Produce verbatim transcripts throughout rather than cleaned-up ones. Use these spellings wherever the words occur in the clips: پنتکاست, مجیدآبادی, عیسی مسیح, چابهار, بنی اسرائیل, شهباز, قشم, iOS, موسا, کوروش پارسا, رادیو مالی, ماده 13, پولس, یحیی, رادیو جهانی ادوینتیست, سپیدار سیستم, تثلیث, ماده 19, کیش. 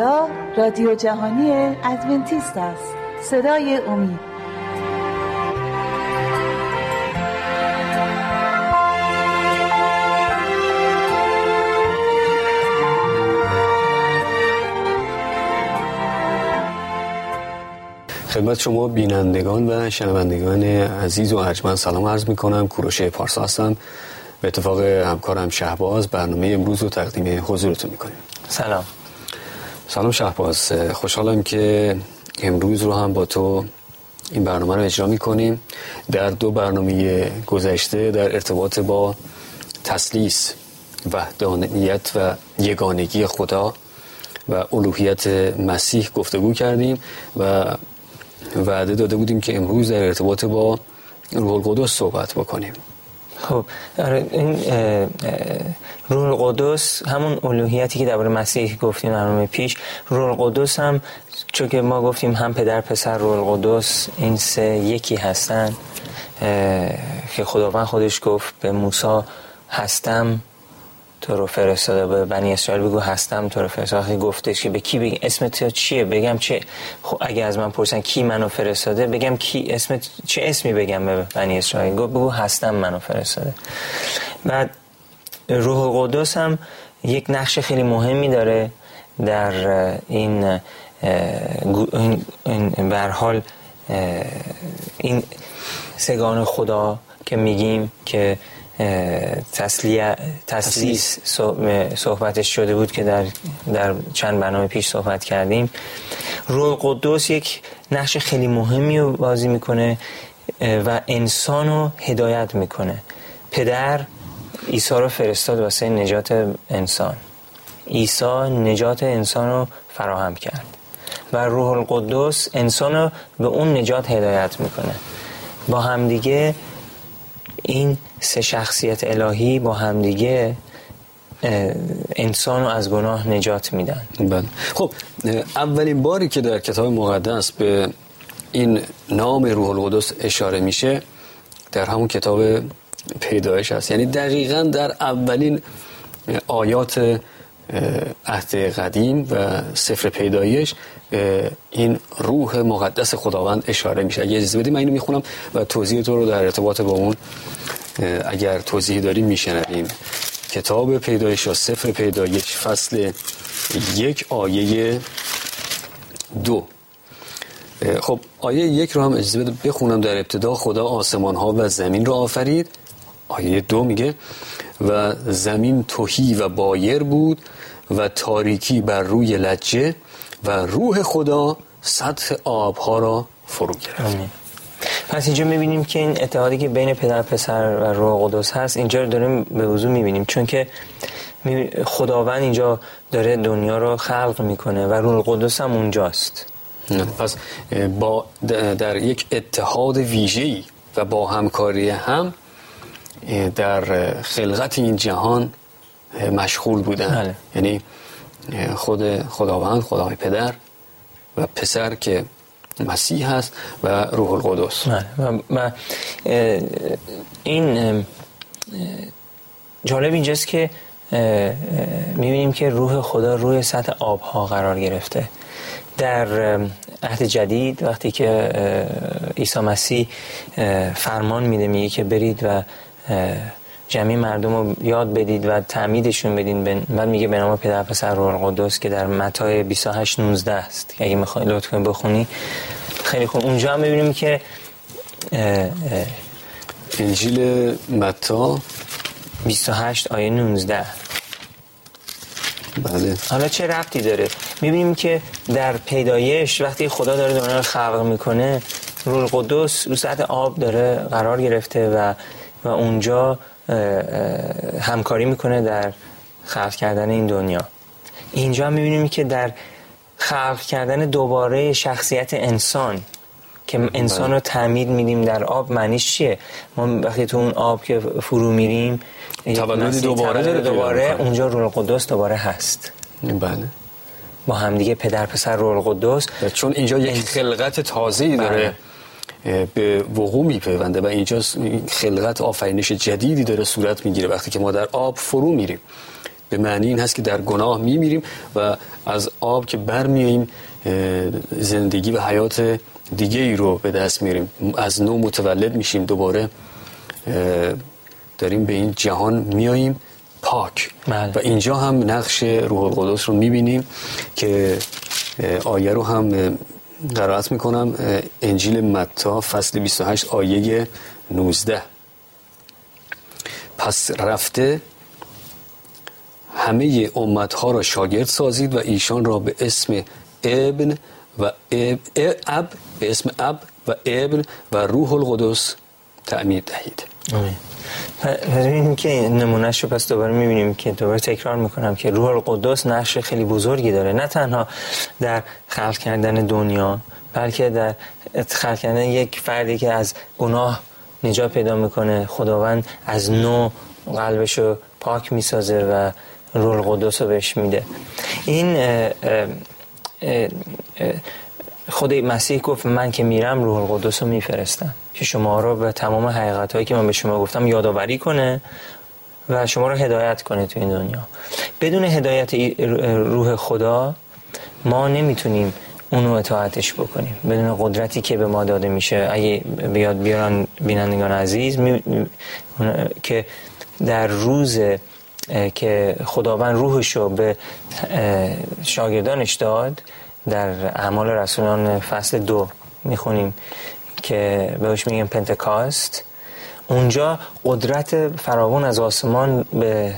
اینجا رادیو جهانی ادوینتیست است، صدای امید. خدمت شما بینندگان و شنوندگان عزیز و ارجمند سلام عرض می‌کنم. کوروش پارسا هستم. به اتفاق همکارم شهباز برنامه امروز رو تقدیم حضورتون می‌کنیم. سلام. سلام شهباز، خوشحالم که امروز رو هم با تو این برنامه رو اجرا می‌کنیم. در دو برنامه گذشته در ارتباط با تثلیث، وحدانیت و یگانگی خدا و الوهیت مسیح گفتگو کردیم و وعده داده بودیم که امروز در ارتباط با روح القدس صحبت بکنیم. خب این روح القدس همون الوهیتی که درباره مسیح گفتیم برنامه پیش، روح القدس هم چون که ما گفتیم هم پدر پسر روح القدس این سه یکی هستن که خداوند خودش گفت به موسا هستم تو رو فرستاده، به بنی اسرائیل بگو هستم تو رو فرستاده. گفتش که به کی بگم اسمت چیه؟ بگم چه؟ خب اگه از من پرسن کی منو فرستاده بگم کی اسمت چه؟ اسمی بگم به بنی اسرائیل، بگو هستم منو فرستاده. بعد روح القدس هم یک نقش خیلی مهمی داره در این این به هر حال این سگان خدا که میگیم که تسلیه تسلیث صحبتش شده بود که در در چند برنامه پیش صحبت کردیم. روح القدس یک نقش خیلی مهمی رو بازی میکنه و انسان رو هدایت میکنه. پدر عیسی رو فرستاد واسه نجات انسان، عیسی نجات انسان رو فراهم کرد و روح القدس انسان رو به اون نجات هدایت میکنه. با همدیگه این سه شخصیت الهی با هم دیگه انسانو از گناه نجات میدن. بله. خب اولین باری که در کتاب مقدس به این نام روح القدس اشاره میشه در همون کتاب پیدایش هست، یعنی دقیقاً در اولین آیات عهد قدیم و سفر پیدایش این روح مقدس خداوند اشاره میشه. اگه اجازه بدید من اینو میخونم و توضیح تو رو در ارتباط با اون اگر توضیح داریم میشنویم. کتاب پیدایش و سفر پیدایش فصل یک آیه دو. خب آیه یک رو هم اجازه بدید بخونم. در ابتدا خدا آسمان ها و زمین رو آفرید. آیه دو میگه و زمین تهی و بایر بود و تاریکی بر روی لجه و روح خدا سطح آبها را فرو گرفت. پس اینجا میبینیم که این اتحادی که بین پدر پسر و روح قدس هست اینجا داریم به وضوح میبینیم، چون که خداوند اینجا داره دنیا رو خلق میکنه و روح قدس هم اونجاست. پس با در یک اتحاد ویژه‌ای و با همکاری هم در خلقت این جهان مشغول بودن. هلی. یعنی خود خداوند، خدای پدر و پسر که مسیح هست و روح القدس. هلی. و این جالب اینجاست که می‌بینیم که روح خدا روی سطح آب‌ها قرار گرفته. در عهد جدید وقتی که عیسی مسیح فرمان میده میگه که برید و جمعی مردم رو یاد بدید و تعمیدشون بدین، بعد میگه به نام پدر پسر روح القدس که در متی بیست و هشت نوزده است که اگه میخوای لطفاً بخونی. خیلی خوب اونجا هم میبینیم که اه اه انجیل متی بیست و هشت آیه نوزده. بله. حالا چه ربطی داره؟ میبینیم که در پیدایش وقتی خدا داره دنیا رو خلق میکنه روح القدس رو سطح آب داره قرار گرفته و و اونجا همکاری میکنه در خلق کردن این دنیا. اینجا میبینیم که در خلق کردن دوباره شخصیت انسان که انسان رو تعمید میدیم در آب، معنیش چیه؟ ما وقتی تو اون آب که فرو میریم تولدی دوباره داره دوباره اونجا روح القدس دوباره هست. بله. با همدیگه پدر پسر روح القدس، چون اینجا یک خلقت تازه‌ای داره به وقوع میپیونده و اینجا خلقت آفرینش جدیدی داره صورت میگیره وقتی که ما در آب فرو میریم. به معنی این هست که در گناه میمیریم و از آب که برمیاییم زندگی و حیات دیگه ای رو به دست میاریم، از نو متولد میشیم، دوباره داریم به این جهان میاییم پاک. بله. و اینجا هم نقش روح القدس رو میبینیم که آیه رو هم قرائت میکنم، انجیل متی فصل بیست و هشت آیه نوزده: پس رفته همه امتها را شاگرد سازید و ایشان را به اسم ابن و اب, اب به اسم اب و ابن و روح القدس تعمید دهید. آمین. ببینیم که نمونه‌شو پس دوباره می‌بینیم که دوباره تکرار می‌کنم که روح القدس نقش خیلی بزرگی داره، نه تنها در خلق کردن دنیا بلکه در خلق کردن یک فردی که از گناه نجات پیدا می‌کنه. خداوند از نو قلبشو پاک می‌سازه و روح القدس رو بهش میده. این اه اه اه اه خود مسیح گفت من که میرم روح القدس رو میفرستم که شما رو به تمام حقیقت هایی که من به شما گفتم یادآوری کنه و شما رو هدایت کنه تو این دنیا. بدون هدایت روح خدا ما نمیتونیم اونو اطاعتش بکنیم، بدون قدرتی که به ما داده میشه. اگه بیاد بیارن بینندگان عزیز می... که در روز که خداوند روحش رو به شاگردانش داد در اعمال رسولان فصل دو میخونیم که بهش میگیم پنتکاست، اونجا قدرت فراوان از آسمان به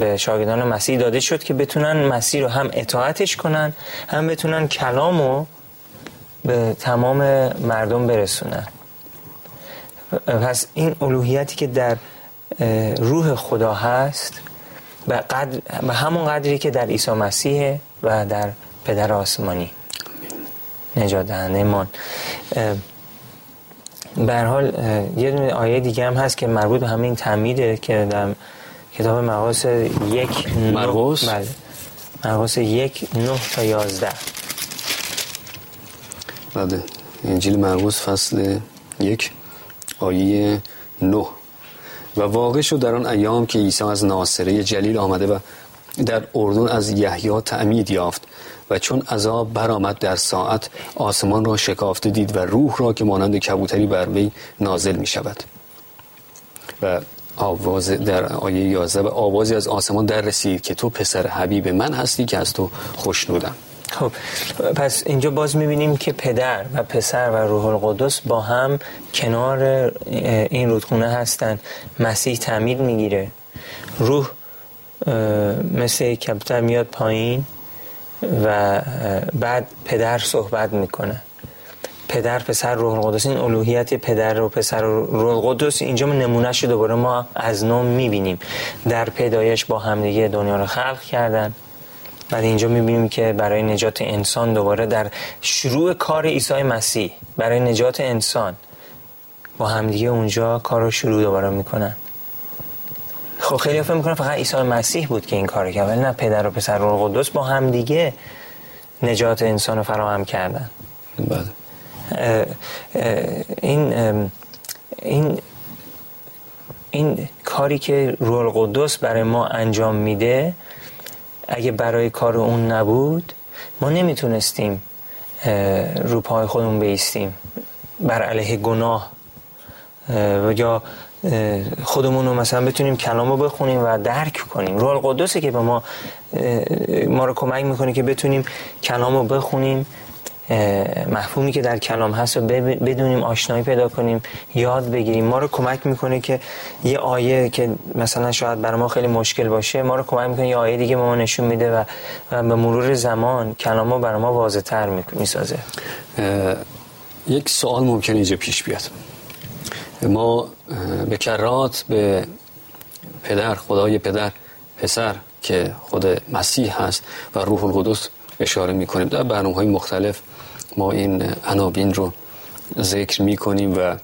به شاگردان مسیح داده شد که بتونن مسیح رو هم اطاعتش کنن، هم بتونن کلامو به تمام مردم برسونن. پس این الوهیتی که در روح خدا هست به قدر به همون قدری که در عیسی مسیح و در پدر آسمانی نجات دهنده ما. به هر حال یه دونه آیه دیگه هم هست که مربوط به همین تعمیده که در کتاب مقاس یک مرقس بله مقاس یک نه تا یازده بله انجیل مرقس فصل یک آیه نه: و واقع شد در آن ایام که عیسی از ناصره جلیل آمده و در اردن از یحیی تعمید یافت و چون عذاب برآمد در ساعت آسمان را شکافته دید و روح را که مانند کبوتری بر وی نازل می شود. و آواز در آیه یازده: و آوازی از آسمان در رسید که تو پسر حبیب من هستی که از تو خوشنودم. خب پس اینجا باز می‌بینیم که پدر و پسر و روح القدس با هم کنار این رودخونه هستند. مسیح تعمید می‌گیره، روح مثل کبوتر میاد پایین و بعد پدر صحبت میکنه. پدر، پسر، روح القدس، این الوهیت پدر و پسر و روح القدس اینجا نمونه‌اش دوباره ما از نو میبینیم. در پیدایش با همدیگه دنیا رو خلق کردن، بعد اینجا میبینیم که برای نجات انسان دوباره در شروع کار عیسی مسیح برای نجات انسان با همدیگه اونجا کار رو شروع دوباره میکنن. خب خیلی فکر میکنم فقط عیسی مسیح بود که این کار کرد، ولی نه، پدر و پسر روح القدس با هم دیگه نجات انسان رو فراهم کردن. بله. اه اه این اه این این کاری که روح القدس برای ما انجام میده، اگه برای کار اون نبود ما نمیتونستیم رو پای خودمون بیستیم، بر علیه گناه یا خودمون رو مثلا بتونیم کلام رو بخونیم و درک کنیم. روح القدسه که به ما ما رو کمک میکنه که بتونیم کلام رو بخونیم، مفهومی که در کلام هست رو بدونیم، آشنایی پیدا کنیم، یاد بگیریم. ما رو کمک میکنه که یه آیه که مثلا شاید برای ما خیلی مشکل باشه، ما رو کمک میکنه یه آیه دیگه به ما نشون میده و به مرور زمان کلام رو برای ما واضح‌تر میسازه. یک سوال ممکنه اینجا پیش بیاد. ما به کرات به پدر، خدای پدر، پسر که خود مسیح هست و روح القدس اشاره میکنیم. در برنامه‌های مختلف ما این عناوین رو ذکر میکنیم و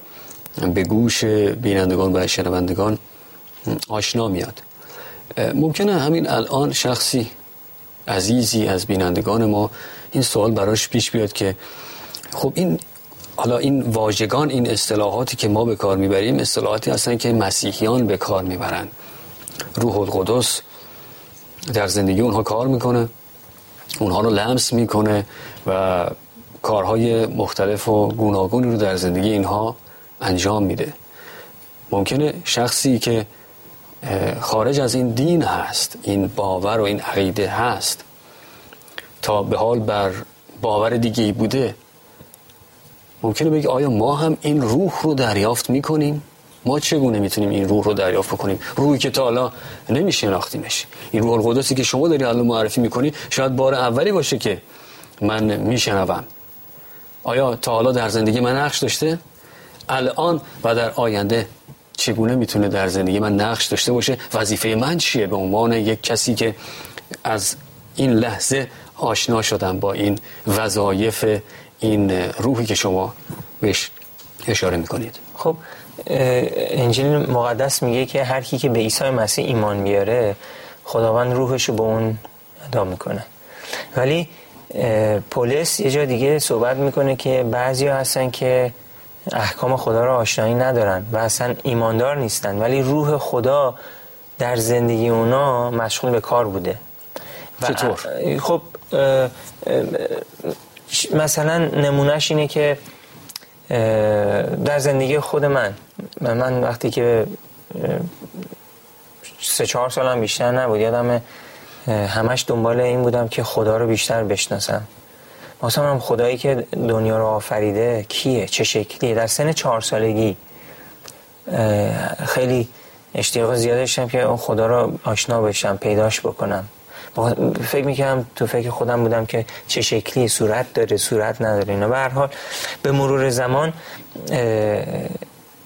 به گوش بینندگان و شنوندگان آشنا میاد. ممکنه همین الان شخصی عزیزی از بینندگان ما این سوال براش پیش بیاد که خب این حالا این واژگان، این اصطلاحاتی که ما به کار میبریم اصطلاحاتی هستن که مسیحیان به کار میبرن. روح القدس در زندگی اونها کار میکنه، اونها رو لمس میکنه و کارهای مختلف و گوناگونی رو در زندگی اینها انجام میده. ممکنه شخصی که خارج از این دین هست، این باور و این عقیده هست، تا به حال بر باور دیگه‌ای بوده، ممکنه بگه آیا ما هم این روح رو دریافت میکنیم؟ ما چگونه میتونیم این روح رو دریافت کنیم؟ روحی که تا حالا نمیشناختیمش. این روح القدسی که شما داری الان معرفی میکنی شاید بار اولی باشه که من میشنوم. آیا تا حالا در زندگی من نقش داشته؟ الان و در آینده چگونه میتونه در زندگی من نقش داشته باشه؟ وظیفه من چیه به عنوان یک کسی که از این لحظه آشنا شدم با این وظایف این روحی که شما بهش اشاره میکنید؟ خب انجیل مقدس میگه که هر کی که به عیسی مسیح ایمان میاره خداوند روحشو به اون ادا میکنه. ولی پولس یه جا دیگه صحبت میکنه که بعضیا هستن که احکام خدا رو آشنایی ندارن و اصلا ایماندار نیستن، ولی روح خدا در زندگی اونا مشغول به کار بوده. چطور؟ خب مثلا نمونهش اینه که در زندگی خود من من وقتی که سه چهار سالم بیشتر نبود، یادم همش دنبال این بودم که خدا رو بیشتر بشناسم. مثلا هم خدایی که دنیا رو آفریده کیه، چه شکلیه. در سن چهار سالگی خیلی اشتیاق زیاد داشتم که اون خدا رو آشنا بشم، پیداش بکنم. فکر میکنم تو فکر خودم بودم که چه شکلی، صورت داره، صورت نداره اینا. به هر حال به مرور زمان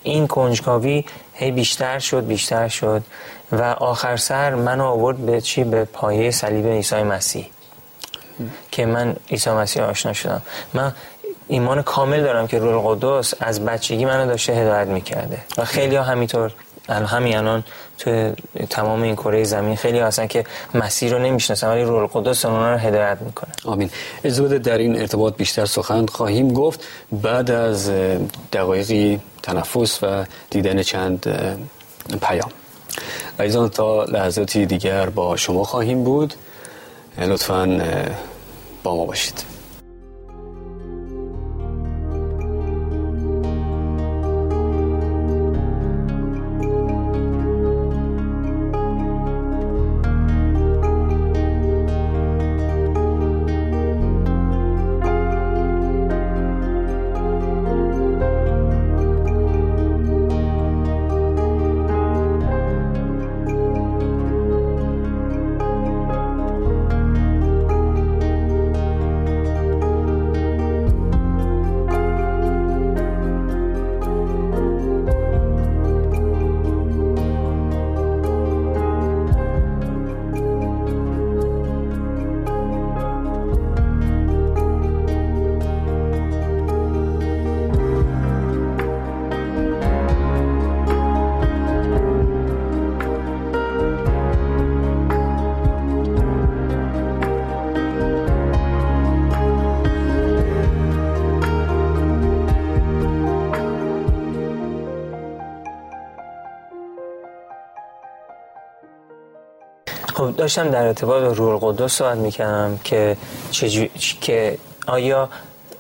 این کنجکاوی هی بیشتر شد بیشتر شد و آخر سر من آورد به چی؟ به پایه صلیب عیسی مسیح که من عیسی مسیح آشنا شدم. من ایمان کامل دارم که روح القدس از بچگی منو داشته هدایت میکرده و خیلی ها همینطور همین الان تو تمام این کره زمین خیلی هستن که مسیر رو نمیشناسن ولی روح القدس اونها رو هدایت میکنه. آمین. اجازه در این ارتباط بیشتر سخن خواهیم گفت بعد از دقایقی تنفس و دیدن چند پیام. عزیزان تا لحظاتی دیگر با شما خواهیم بود، لطفاً با ما باشید. داشتم در ارتباط با روح القدس صحبت می‌کردم که چجوری که آیا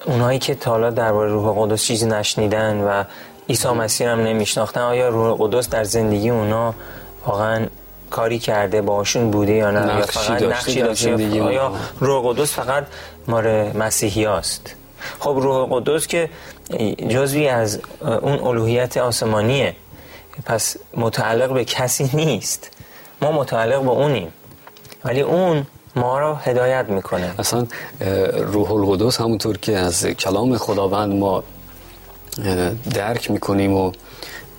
اونایی که تا حالا درباره روح القدس چیزی نشنیدن و عیسی مسیح هم نمی‌شناختن، آیا روح القدس در زندگی اونا واقعا کاری کرده، باهاشون بوده یا نه، یا فقط نقشی داشته؟ آیا روح القدس فقط مال مسیحیاست؟ خب روح القدس که جزئی از اون الوهیت آسمانیه، پس متعلق به کسی نیست. ما متعلق به اونیم ولی اون ما رو هدایت میکنه. اصلا روح القدس همونطور که از کلام خداوند ما درک میکنیم و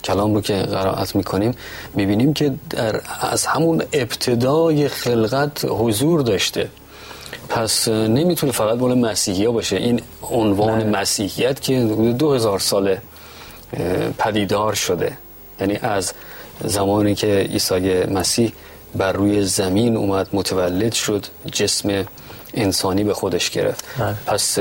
کلام رو که قرائت میکنیم میبینیم که در از همون ابتدای خلقت حضور داشته، پس نمیتونه فقط مال مسیحی ها باشه. این عنوان نه. مسیحیت که دو هزار ساله پدیدار شده، یعنی از زمانی که عیسی مسیح بر روی زمین اومد، متولد شد، جسم انسانی به خودش گرفت. ها. پس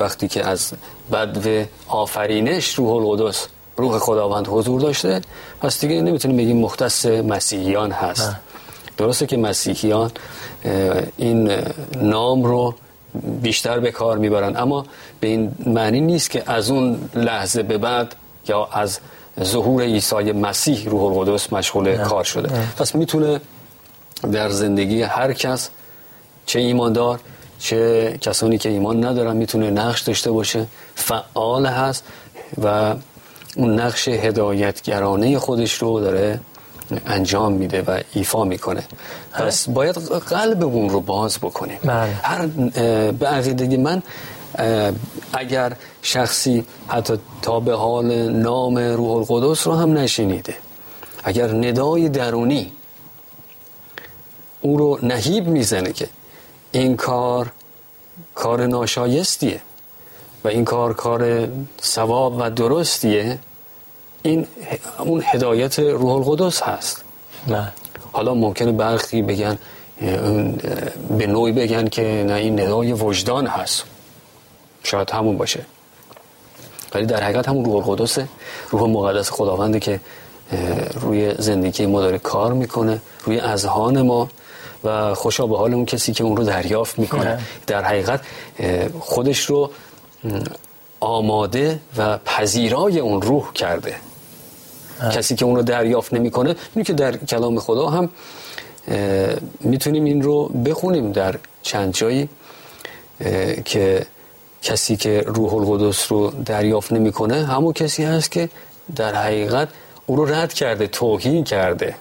وقتی که از بدو آفرینش روح القدس، روح خداوند حضور داشته، پس دیگه نمیتونیم بگیم مختص مسیحیان هست. ها. درسته که مسیحیان این نام رو بیشتر به کار میبرن، اما به این معنی نیست که از اون لحظه به بعد یا از ظهور عیسی مسیح روح القدس مشغول کار شده. نه. پس میتونه در زندگی هر کس، چه ایماندار چه کسانی که ایمان ندارن، میتونه نقش داشته باشه، فعال هست و اون نقش هدایتگرانه خودش رو داره انجام میده و ایفا میکنه. پس باید قلبمون رو باز بکنیم. من. هر به عقیده من اگر شخصی حتی تا به حال نام روح القدس رو هم نشنیده، اگر ندای درونی او رو نهیب میزنه که این کار کار ناشایستیه و این کار کار ثواب و درستیه، این اون هدایت روح القدس هست. نه. حالا ممکنه برخی بگن، به نوعی بگن که نه، این ندای وجدان هست، شاید همون باشه، ولی در حقیقت همون روح القدس، روح مقدس خداونده که روی زندگی ما داره کار میکنه، روی اذهان ما، و خوشا به حال اون کسی که اون رو دریافت میکنه. نه. در حقیقت خودش رو آماده و پذیرای اون روح کرده. نه. کسی که اون رو دریافت نمیکنه، اینو که در کلام خدا هم میتونیم این رو بخونیم در چند جایی که کسی که روح القدس رو دریافت نمیکنه همون کسی هست که در حقیقت او رو رد کرده، توهین کرده،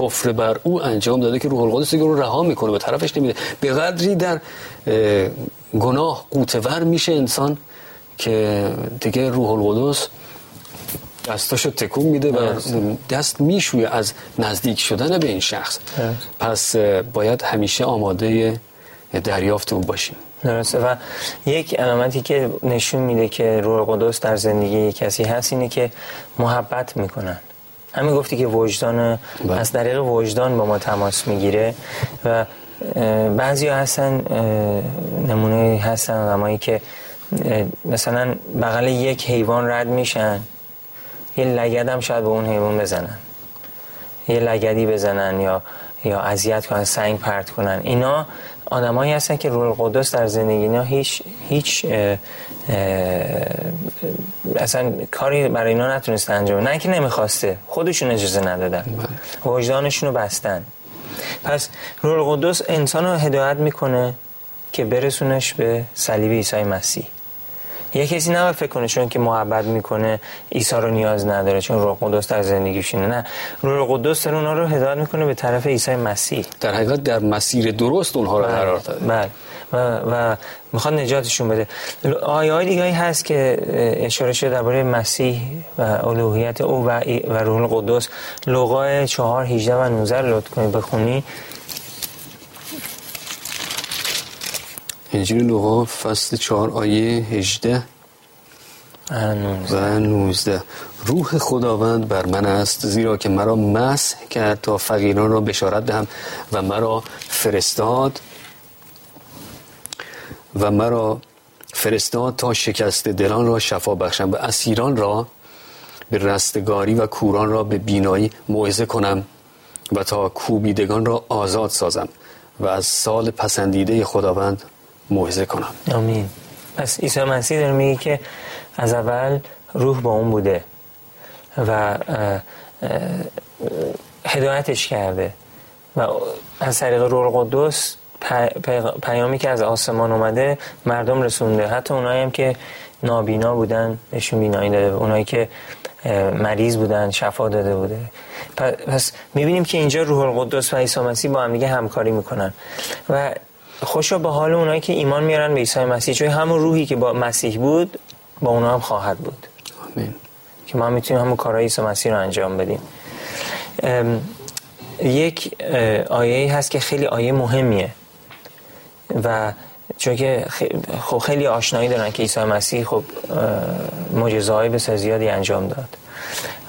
کفر بر او انجام داده، که روح القدس رو رها میکنه، به طرفش نمیده. به قدری در گناه قوتور میشه انسان که دیگه روح القدس دستاشو تکون میده و دست میشویه از نزدیک شدن به این شخص. پس باید همیشه آماده دریافت او باشیم. درسته. و یک علامتی که نشون میده که روح القدس در زندگی کسی هست اینه که محبت میکنن. همین گفتی که وجدان، از طریق وجدان با ما تماس میگیره و بعضی هستن، نمونه هستن آدمایی که مثلا بغل یک حیوان رد میشن، یه لگد هم شاید به اون حیوان بزنن، یه لگدی بزنن یا یا اذیت کنن، سنگ پرت کنن. اینا آدمایی هستن که روح القدس در زندگی اینا هیچ هیچ اه اه اصلا کاری برای اینا نتونسته انجام بده. نه که نمیخواسته، خودشون اجازه ندادن، وجدانشون رو بستن. پس روح القدس انسان رو هدایت میکنه که برسونش به صلیب عیسی مسیح. یه کسی نباید فکر کنه چون که محبت میکنه عیسی رو نیاز نداره، چون روح القدس در زندگیش اینه. نه، روح القدس اونها رو هدایت میکنه به طرف عیسی مسیح، در حقیقت در مسیر درست اونها رو قرار داده. بله. و و میخواد نجاتشون بده. آیه‌های دیگه‌ای هست که اشاره شده درباره مسیح و الوهیت او و و روح القدس. لوقا چهار هجده و نوزده لطف کنید بخونی. انجیل لوقا فصل چهار آیه هجده و نوزده. روح خداوند بر من است، زیرا که مرا مسح کرد تا فقیران را بشارت دهم و مرا فرستاد و مرا فرستاد تا شکست دلان را شفا بخشم و اسیران را به رستگاری و کوران را به بینایی موعظه کنم و تا کوبیدگان را آزاد سازم و از سال پسندیده خداوند موعظه کنم. آمین. پس عیسی مسیح داره میگه که از اول روح با اون بوده و هدایتش کرده و از طریق روح القدس پیامی که از آسمان اومده مردم رسونده، حتی اونایی هم که نابینا بودن بهشون بینایی داده، اونایی که مریض بودن شفا داده بوده. پس میبینیم که اینجا روح القدس و عیسی مسیح با هم دیگه همکاری میکنن و خوشا به حال اونایی که ایمان میارن به عیسی مسیح، چون همون روحی که با مسیح بود با اونا هم خواهد بود. آمین. که ما میتونیم همون کارهای عیسی مسیح رو انجام بدیم. ام، یک آیه‌ای هست که خیلی آیه مهمیه و چون که خب خیلی آشنایی دارن که عیسی مسیح خب معجزه‌های بسیار زیادی انجام داد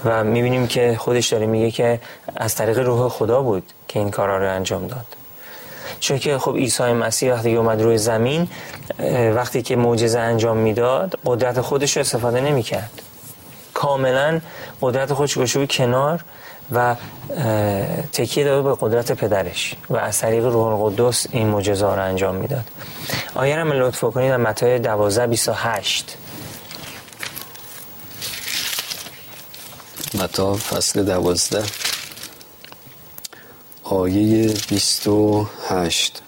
و میبینیم که خودش داره میگه که از طریق روح خدا بود که این کارا رو انجام داد. چون که خب عیسی مسیح وقتی که اومد روی زمین، وقتی که معجزه انجام میداد قدرت خودش رو استفاده نمی‌کرد، کاملا قدرت خودش گذاشته کنار و تکیه داده به قدرت پدرش و از طریق روح القدس این معجزه رو انجام میداد. آیه رو لطفا کنید در متی دوازده بیست و هشت. متی فصل دوازده آیه بیست و هشت.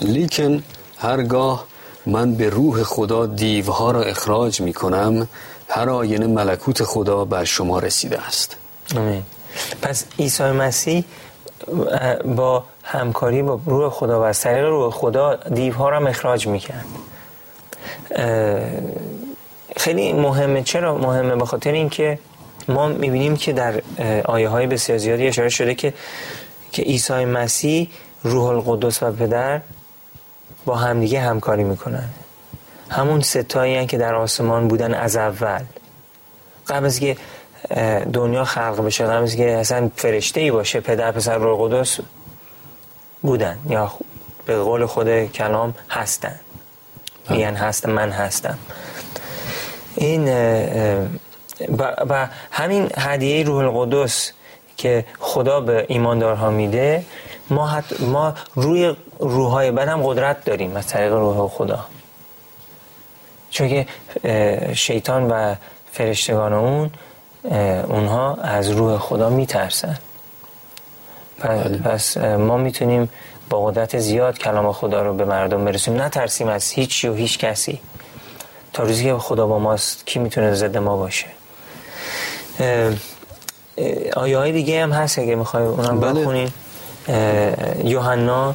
لیکن هرگاه من به روح خدا دیوها را اخراج می کنم، هر آینه ملکوت خدا بر شما رسیده است. آمین. پس عیسی مسیح با همکاری با روح خدا و از طریق روح خدا دیوها را اخراج میکرد. خیلی مهمه. چرا مهمه؟ به خاطر اینکه ما میبینیم که در آیه های بسیار زیادی اشاره شده که که عیسی مسیح، روح القدس و پدر با همدیگه همکاری میکنن. همون ستایی هستن که در آسمان بودن از اول، قبل از که دنیا خلق بشه، قبل از که اصلا فرشته‌ای باشه. پدر، پسر، روح القدس بودن، یا به قول خود کلام هستن، میگن هستم، من هستم. این و همین هدیه روح القدس که خدا به ایماندارها میده، ما حت ما روی روح‌های بد هم قدرت داریم از طریق روح خدا، چون که شیطان و فرشتگان اون اونها از روح خدا میترسن. پس ما میتونیم با قدرت زیاد کلام خدا رو به مردم برسونیم. نترسیم از هیچی و هیچ کسی تا روزی که خدا با ماست. کی میتونه ضد ما باشه؟ آیه های دیگه هم هست اگه میخوای اونم بخونیم. یوحنا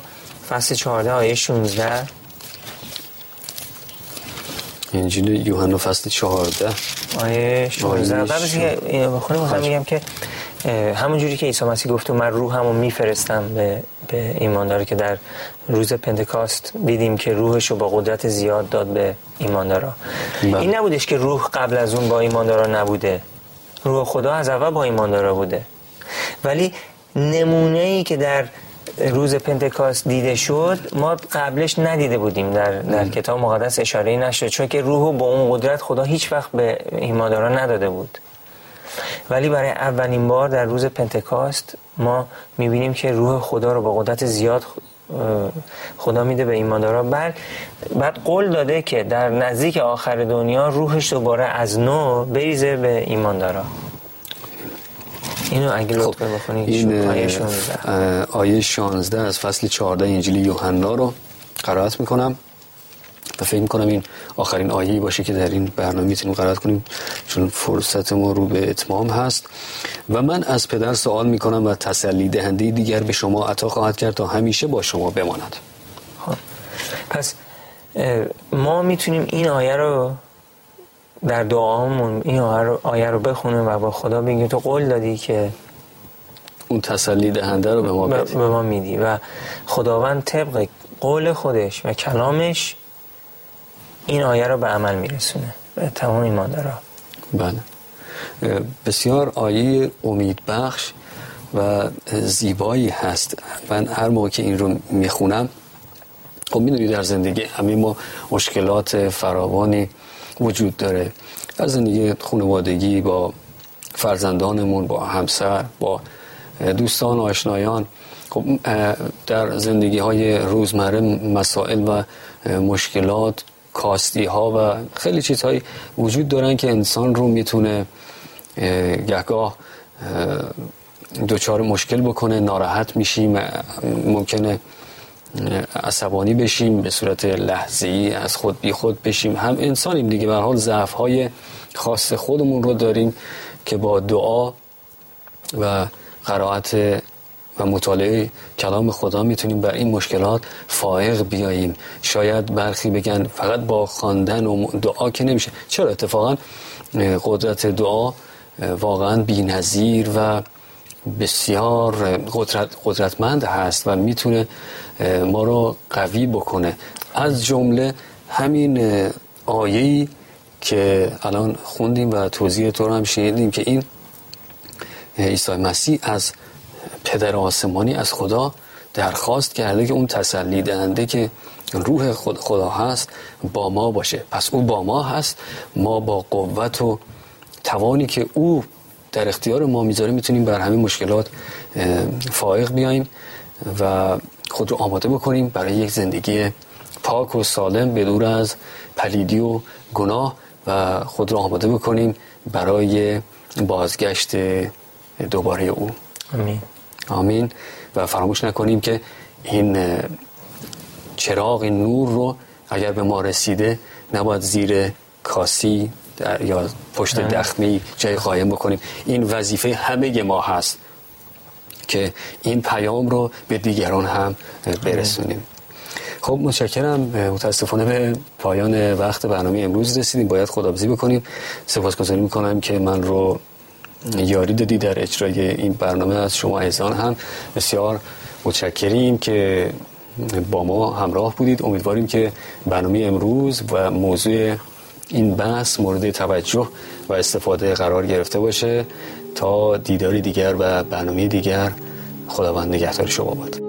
فصل چهارده آیه شانزده. انجیل یوحنا فصل چهارده آیه شانزده. قبل از اینکه بخونیم میخوام میگم که همون جوری که عیسی مسیح گفت من روحمو میفرستم به به ایماندار، که در روز پنتکاست دیدیم که روحشو با قدرت زیاد داد به ایماندارا. این نبودش که روح قبل از اون با ایماندارا نبوده، روح خدا از اول با ایماندارا بوده، ولی نمونه‌ای که در روز پنتکاست دیده شد ما قبلش ندیده بودیم. در در کتاب مقدس اشاره‌ای نشد، چون که روح با اون قدرت خدا هیچ وقت به ایماندارا نداده بود. ولی برای اولین بار در روز پنتکاست ما می‌بینیم که روح خدا رو با قدرت زیاد خدا میده به ایماندارا. بعد بعد قول داده که در نزدیک آخر دنیا روحش دوباره از نو بریزه به ایماندارا. اینو اگه لطفاً بخونید. این آیه شانزده. آیه شانزده از فصل چهارده انجیل یوحنا رو قرائت میکنم و فکر میکنم این آخرین آیه‌ای باشه که در این برنامه میتونیم قرائت کنیم، چون فرصت ما رو به اتمام هست. و من از پدر سوال میکنم و تسلی دهنده دیگر به شما عطا خواهد کرد تا همیشه با شما بماند. خب پس ما میتونیم این آیه رو در دعامون، این آیه رو بخونیم و با خدا بگیم تو قول دادی که اون تسلی دهنده رو به ما بدی، به ما میدی، و خداوند طبق قول خودش و کلامش این آیه رو به عمل میرسونه به تمام ایماندارا. بله، بسیار آیه امیدبخش و زیبایی هست. من هر موقع که این رو میخونم، خب میدونی در زندگی همه ما مشکلات فراوانی وجود داره، در زندگی خانوادگی، با فرزندانمون، با همسر، با دوستان و آشنایان. خب در زندگی های روزمره مسائل و مشکلات، کاستی ها و خیلی چیزهایی وجود دارن که انسان رو میتونه گهگاه دوچار مشکل بکنه. ناراحت میشیم، ممکنه عصبانی بشیم، به صورت لحظه‌ای از خود بی خود بشیم. هم انسانیم دیگه، به هر حال ضعف‌های خاص خودمون رو داریم که با دعا و قرائت و مطالعه کلام خدا میتونیم بر این مشکلات فائق بیاییم. شاید برخی بگن فقط با خواندن و دعا که نمیشه. چرا؟ اتفاقا قدرت دعا واقعا بی‌نظیر و بسیار قدرت قدرتمند هست و میتونه ما رو قوی بکنه. از جمله همین آیه‌ای که الان خوندیم و توضیح تو رو هم شنیدیم که این عیسی مسیح از پدر آسمانی، از خدا درخواست کرده که اون تسلی دهنده که روح خود خدا هست با ما باشه. پس او با ما هست، ما با قوت و توانی که او در اختیار ما میذاره میتونیم بر همین مشکلات فائق بیاییم و خود رو آماده بکنیم برای یک زندگی پاک و سالم بدور از پلیدی و گناه و خود رو آماده بکنیم برای بازگشت دوباره او. آمین. آمین. و فراموش نکنیم که این چراغ، این نور رو اگر به ما رسیده نباید زیر کاسی در یا پشت دخمه‌ای جای قایم بکنیم. این وظیفه همه ما هست که این پیام رو به دیگران هم برسونیم. خب متشکرم. متاسفانه به پایان وقت برنامه امروز رسیدیم، باید خداحافظی بکنیم. سپاسگزاری میکنم که من رو یاری دادی در اجرای این برنامه. از شما ایزان هم بسیار متشکریم که با ما همراه بودید. امیدواریم که برنامه امروز و موضوع این بحث مورد توجه و استفاده قرار گرفته باشه. تا دیداری دیگر و برنامه دیگر، خداوند نگهدار شما باد.